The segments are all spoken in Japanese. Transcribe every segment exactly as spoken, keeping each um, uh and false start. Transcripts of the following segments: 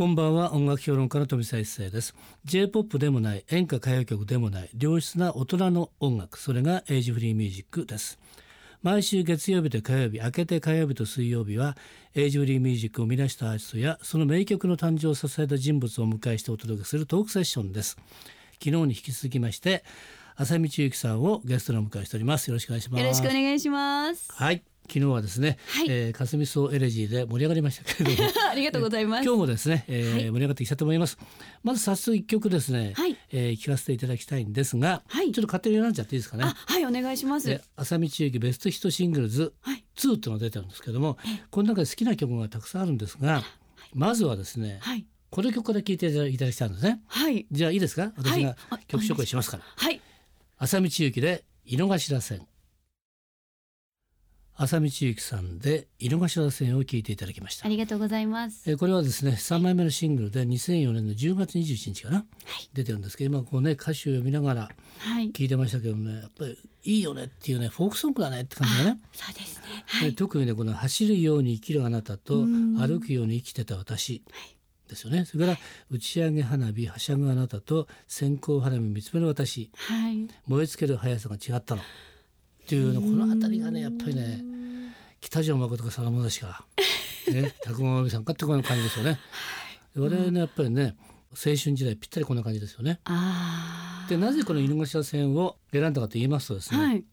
こんばんは、音楽評論家の富澤一世です。 J-ポップ でもない演歌歌謡曲でもない良質な大人の音楽、それがエイジフリーミュージックです。毎週月曜日と火曜日、明けて火曜日と水曜日はエイジフリーミュージックを生み出したアーティストやその名曲の誕生を支えた人物をお迎えしてお届けするトークセッションです。昨日に引き続きまして浅見千幸さんをゲストにお迎えしております。よろしくお願いします。よろしくお願いします。はい、昨日はですね、はい、えー、霞草エレジーで盛り上がりましたけれどもありがとうございます。今日もですね、えーはい、盛り上がっていきたいと思います。まず早速いっきょくですね、はい、えー、聞かせていただきたいんですが、はい、ちょっと勝手に選んじゃっていいですかね。あ、はい、お願いします。浅見千幸ベストヒットシングルズツーというのが出てるんですけども、はい、この中で好きな曲がたくさんあるんですが、はい、まずはですね、はい、この曲から聴いていただきたいんですね、はい、じゃあいいですか、私が曲紹介しますから、はいはい、浅見千幸で井の頭線。浅見千幸さんで井の頭線を聴いていただきました。ありがとうございます。えー、これはですねさんまいめのシングルでにせんよねんのじゅうがつにじゅういちにちかな、はい、出てるんですけど、今こうね歌詞を読みながら聴いてましたけどね、はい、やっぱりいいよねっていうね、フォークソングだねって感じだね。そうですね、はい、で特にねこの走るように生きるあなたと歩くように生きてた私ですよね。それから打ち上げ花火はしゃぐあなたと線香花火見つめる私、はい、燃え尽きる速さが違ったのっていうの、この辺りがねやっぱりね北条誠か貞本氏か宅間美さんかってこの感じですよね。我々ねやっぱりね青春時代ぴったりこんな感じですよね。あでなぜこの井の頭線を選んだかと言いますとですね、はい、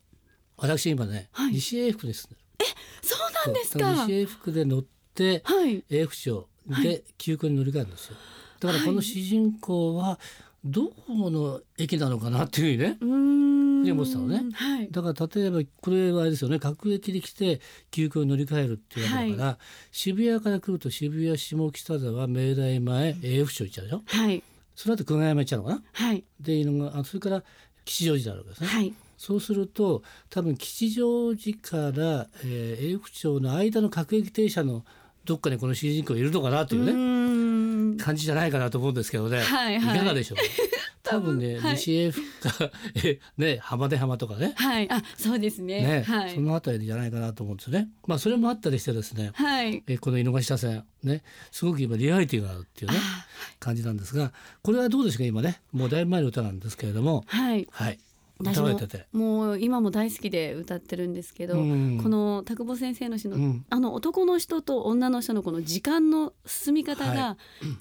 私今ね、はい、西英福に住んでる。え、そうなんですか。西英福で乗って、はい、英福町で急行に乗り換えるんですよ。だからこの主人公はどこの駅なのかなっていうね、うーん思ってたのね、はい、だから例えばこれはあれですよね、各駅で来て急行に乗り換えるっていうのだから、はい、渋谷から来ると渋谷下北沢明大前英福町行っちゃうでしょ、はい、その後久我山行っちゃうのかな、はい、でそれから吉祥寺だろうですね、はい、そうすると多分吉祥寺から、えー、英福町の間の各駅停車のどっかにこの主人公いるのかなというね、うーん感じじゃないかなと思うんですけどね、はいはい、いかがでしょう多分ね、はい、西英福かね浜出浜とかね、はい、あそうです ね, ね、はい、そのあたりじゃないかなと思うんですね。まあそれもあったりしてですね、はい、えこの井の頭線ねすごく今リアリティがあるっていうね感じなんですが、これはどうですか。今ねもうだいぶ前の歌なんですけれども、はい、はい私ももう今も大好きで歌ってるんですけど、うん、この田久保先生の詩の、うん、あの男の人と女の人のこの時間の進み方が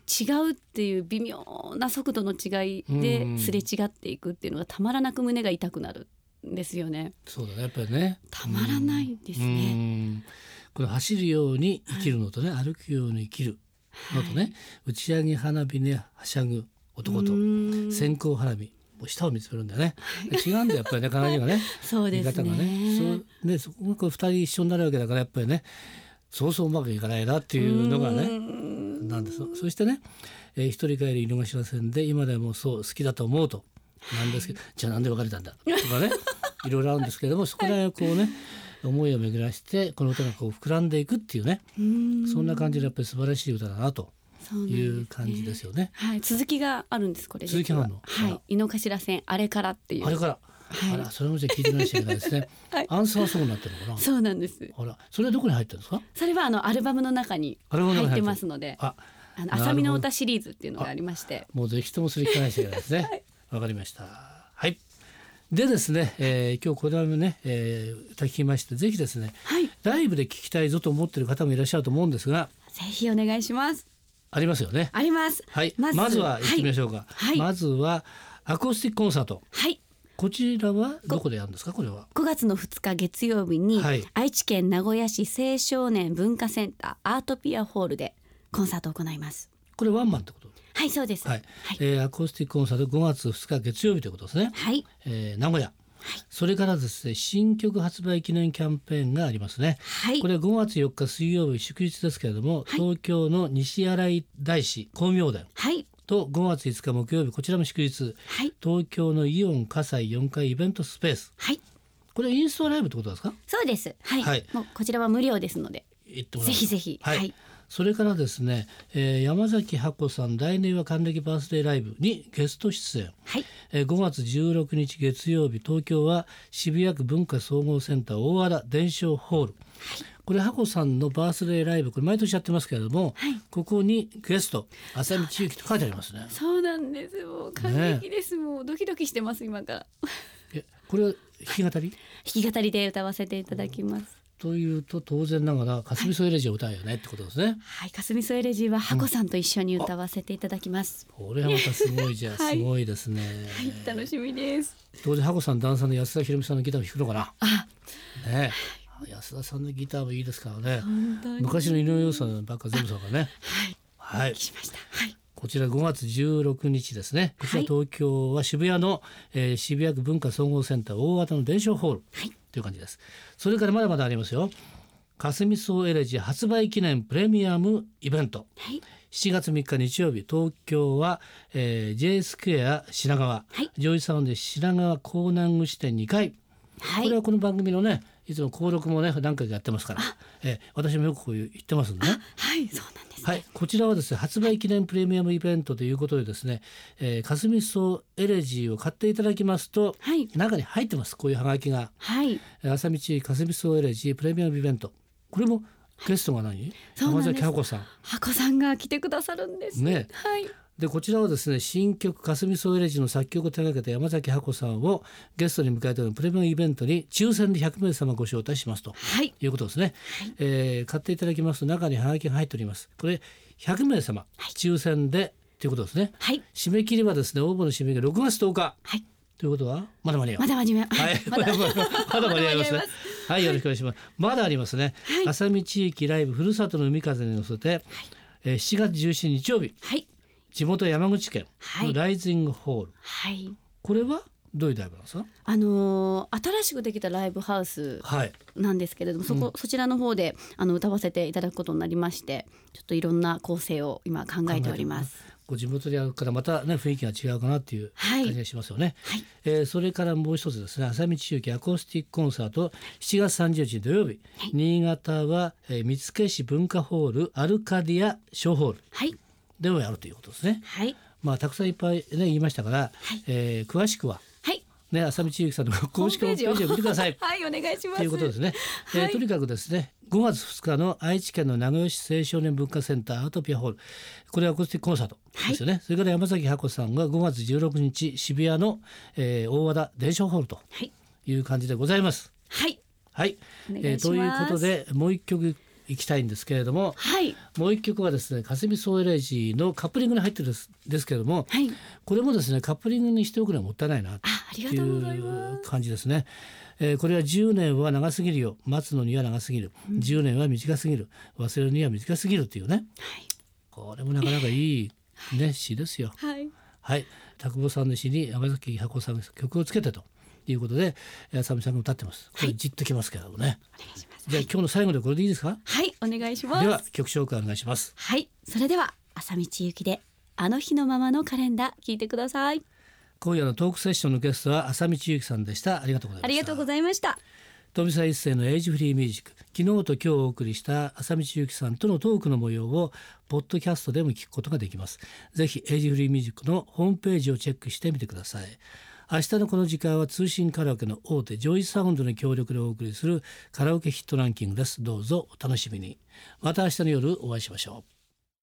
違うっていう微妙な速度の違いですれ違っていくっていうのがたまらなく胸が痛くなるんですよね。そうだねやっぱりねたまらないですね、うん、この走るように生きるのとね、はい、歩くように生きるのとね、はい、打ち上げ花火ねはしゃぐ男と線香花火下を見つめるんだよね違うんだよやっぱりね彼女がねそうですね見方がねそうねそこがこうふたり一緒になるわけだからやっぱりねそうそううまくいかないなっていうのがねなんですよ。そしてね、えー、一人帰り井の頭線で今でもそう好きだと思うとなんですけどじゃあなんで別れたんだとかねいろいろあるんですけどもそこらへんこうね思いを巡らしてこの歌がこう膨らんでいくっていうねそんな感じでやっぱり素晴らしい歌だなという感じですよね。はい、続きがあるんです。これ続きがあるの。はい、井の頭線あれからっていう。あれから。はい、あらそれもじゃ聞いてみましたけどですね、はい。アンサーソングになってるのかな。そうなんです。あらそれはどこに入ってるんですか。それはあのアルバムの中に入ってますので、あ、あの浅見の歌シリーズっていうのがありまして、もうぜひともそれ聞かないといけないですね。わ、はい、かりました。はい。でですね、えー、今日これはね、えー、歌聞きましてぜひですね、はい、ライブで聞きたいぞと思ってる方もいらっしゃると思うんですが、ぜひお願いします。ありますよね。あります。はい、まず、まずは行ってみましょうか、はい、まずはアコースティックコンサート、はい、こちらはどこでやるんですか。これはごがつのふつか月曜日に、はい、愛知県名古屋市青少年文化センターアートピアホールでコンサートを行います。これワンマンってこと。はいそうです、はいはいえー、アコースティックコンサートごがつふつか月曜日ということですね、はいえー、名古屋、はい、それからですね新曲発売記念キャンペーンがありますね、はい、これごがつよっか水曜日祝日ですけれども、はい、東京の西新井大師光明殿とごがついつか木曜日こちらも祝日、はい、東京のイオン葛西よんかいイベントスペース、はい、これインストライブってことですか。そうです、はいはい、もうこちらは無料ですのでぜひぜひ、はいはい、それからですね、えー、山崎ハコさん来年は還暦バースデーライブにゲスト出演、はいえー、ごがつじゅうろくにち月曜日東京は渋谷区文化総合センター大和田伝承ホール、はい、これハコさんのバースデーライブ、これ毎年やってますけれども、はい、ここにゲスト浅見千幸と書いてありますね。そうなんですよ、感激です、ね、もうドキドキしてます今からえこれは弾き語り弾き語りで歌わせていただきます。というと当然ながらカスミソエレジを歌うよねってことですね。はい、カスミソエレジはハコさんと一緒に歌わせていただきます、うん、これはまたすごいじゃん、はい、すごいですね、はい、楽しみです。当時ハコさんダンサーの安田ひろみさんのギターを弾くのかなあ、ね、安田さんのギターもいいですからね、昔の井上陽さんばっか全部そうからね、はい、はい、しました、はい。こちらごがつじゅうろくにちですね。こちら東京は渋谷の、はいえー、渋谷区文化総合センター大型の伝承ホール、はい、という感じです。それからまだまだありますよ。かすみ草エレジ発売記念プレミアムイベント、はい、しちがつみっか日曜日、東京は、えー、J スクエア品川、はい、ジョイサウンド品川港南口店にかい、はい、これはこの番組のね、いつも購読もね何回かやってますから、えー、私もよくこう言ってますんでね。はい、そうなんですね。はい、こちらはですね、発売記念プレミアムイベントということでですね、えー、かすみ草エレジーを買っていただきますと、はい、中に入ってますこういうハガキが、はい、浅見千幸かすみ草エレジープレミアムイベント、これもゲストが何、はい、山崎ハコさん、ハコさんが来てくださるんですね。はい。でこちらはですね、新曲かすみ草エレジの作曲を手掛けた山崎ハコさんをゲストに迎えてのプレミアムイベントに抽選でひゃくめいさまご招待しますと、はい、いうことですね、はいえー、買っていただきますと中にハガキが入っております。これひゃくめいさま抽選で、はい、ということですね、はい、締め切りはですね、応募の締め切りろくがつとおか、はい、ということはまだ間に合うまだ間に合いますねはい、よろしくお願いします、はい、まだありますね、はい、浅見千幸ライブふるさとの海風に乗せて、はいえー、しちがつじゅうしちにち日曜日、はい、地元山口県のライジングホール、はい、これはどういうライブなんですか。あのー、新しくできたライブハウスなんですけれども、はい、そこ、うん、そちらの方であの歌わせていただくことになりまして、ちょっといろんな構成を今考えております。こう地元でやるからまた、ね、雰囲気が違うかなっていう感じがしますよね、はいはいえー、それからもう一つですね、浅見千幸アコースティックコンサートしちがつさんじゅうにち土曜日、はい、新潟は、えー、見附市文化ホールアルカディア小ホール、はい、でもやるということですね、はい、まあ、たくさんいっぱい、ね、言いましたから、はいえー、詳しくは、はいね、浅見千幸さんの公式ホームページを見てくださいはい、お願いしますということですね、はいえー、とにかくですね、ごがつふつかの愛知県の名古屋市青少年文化センターアートピアホール、これはアコースティックコンサートですよね、はい、それから山崎ハコさんがごがつじゅうろくにち渋谷の、えー、大和田伝承ホールという感じでございます。はい、はいえー、ということでもう一曲行きたいんですけれども、はい、もう一曲はですね、かすみ草エレジのカップリングに入ってるんです、ですけれども、はい、これもですねカップリングにしておくのはもったいないなっていう感じですね。えー、これはじゅうねんは長すぎるよ、待つのには長すぎる、うん、じゅうねんは短すぎる、忘れるには短すぎるっていうね、はい、これもなかなかいい、ね、詩ですよ。はい、はい、田久保さんの詩に山崎ハコさんの曲をつけてということで浅見さんが歌ってます。これじっときますけどもね、はい、お願いします。じゃあ今日の最後でこれでいいですか。はい、お願いします。では曲紹介お願いします。はい、それでは浅見千幸であの日のままのカレンダー聞いてください。今夜のトークセッションのゲストは浅見千幸さんでした。ありがとうございました。ありがとうございました。富澤一世のエイジフリーミュージック、昨日と今日お送りした浅見千幸さんとのトークの模様をポッドキャストでも聞くことができます。ぜひエイジフリーミュージックのホームページをチェックしてみてください。明日のこの時間は通信カラオケの大手ジョイサウンドの協力でお送りするカラオケヒットランキングです。どうぞお楽しみに。また明日の夜お会いしましょう。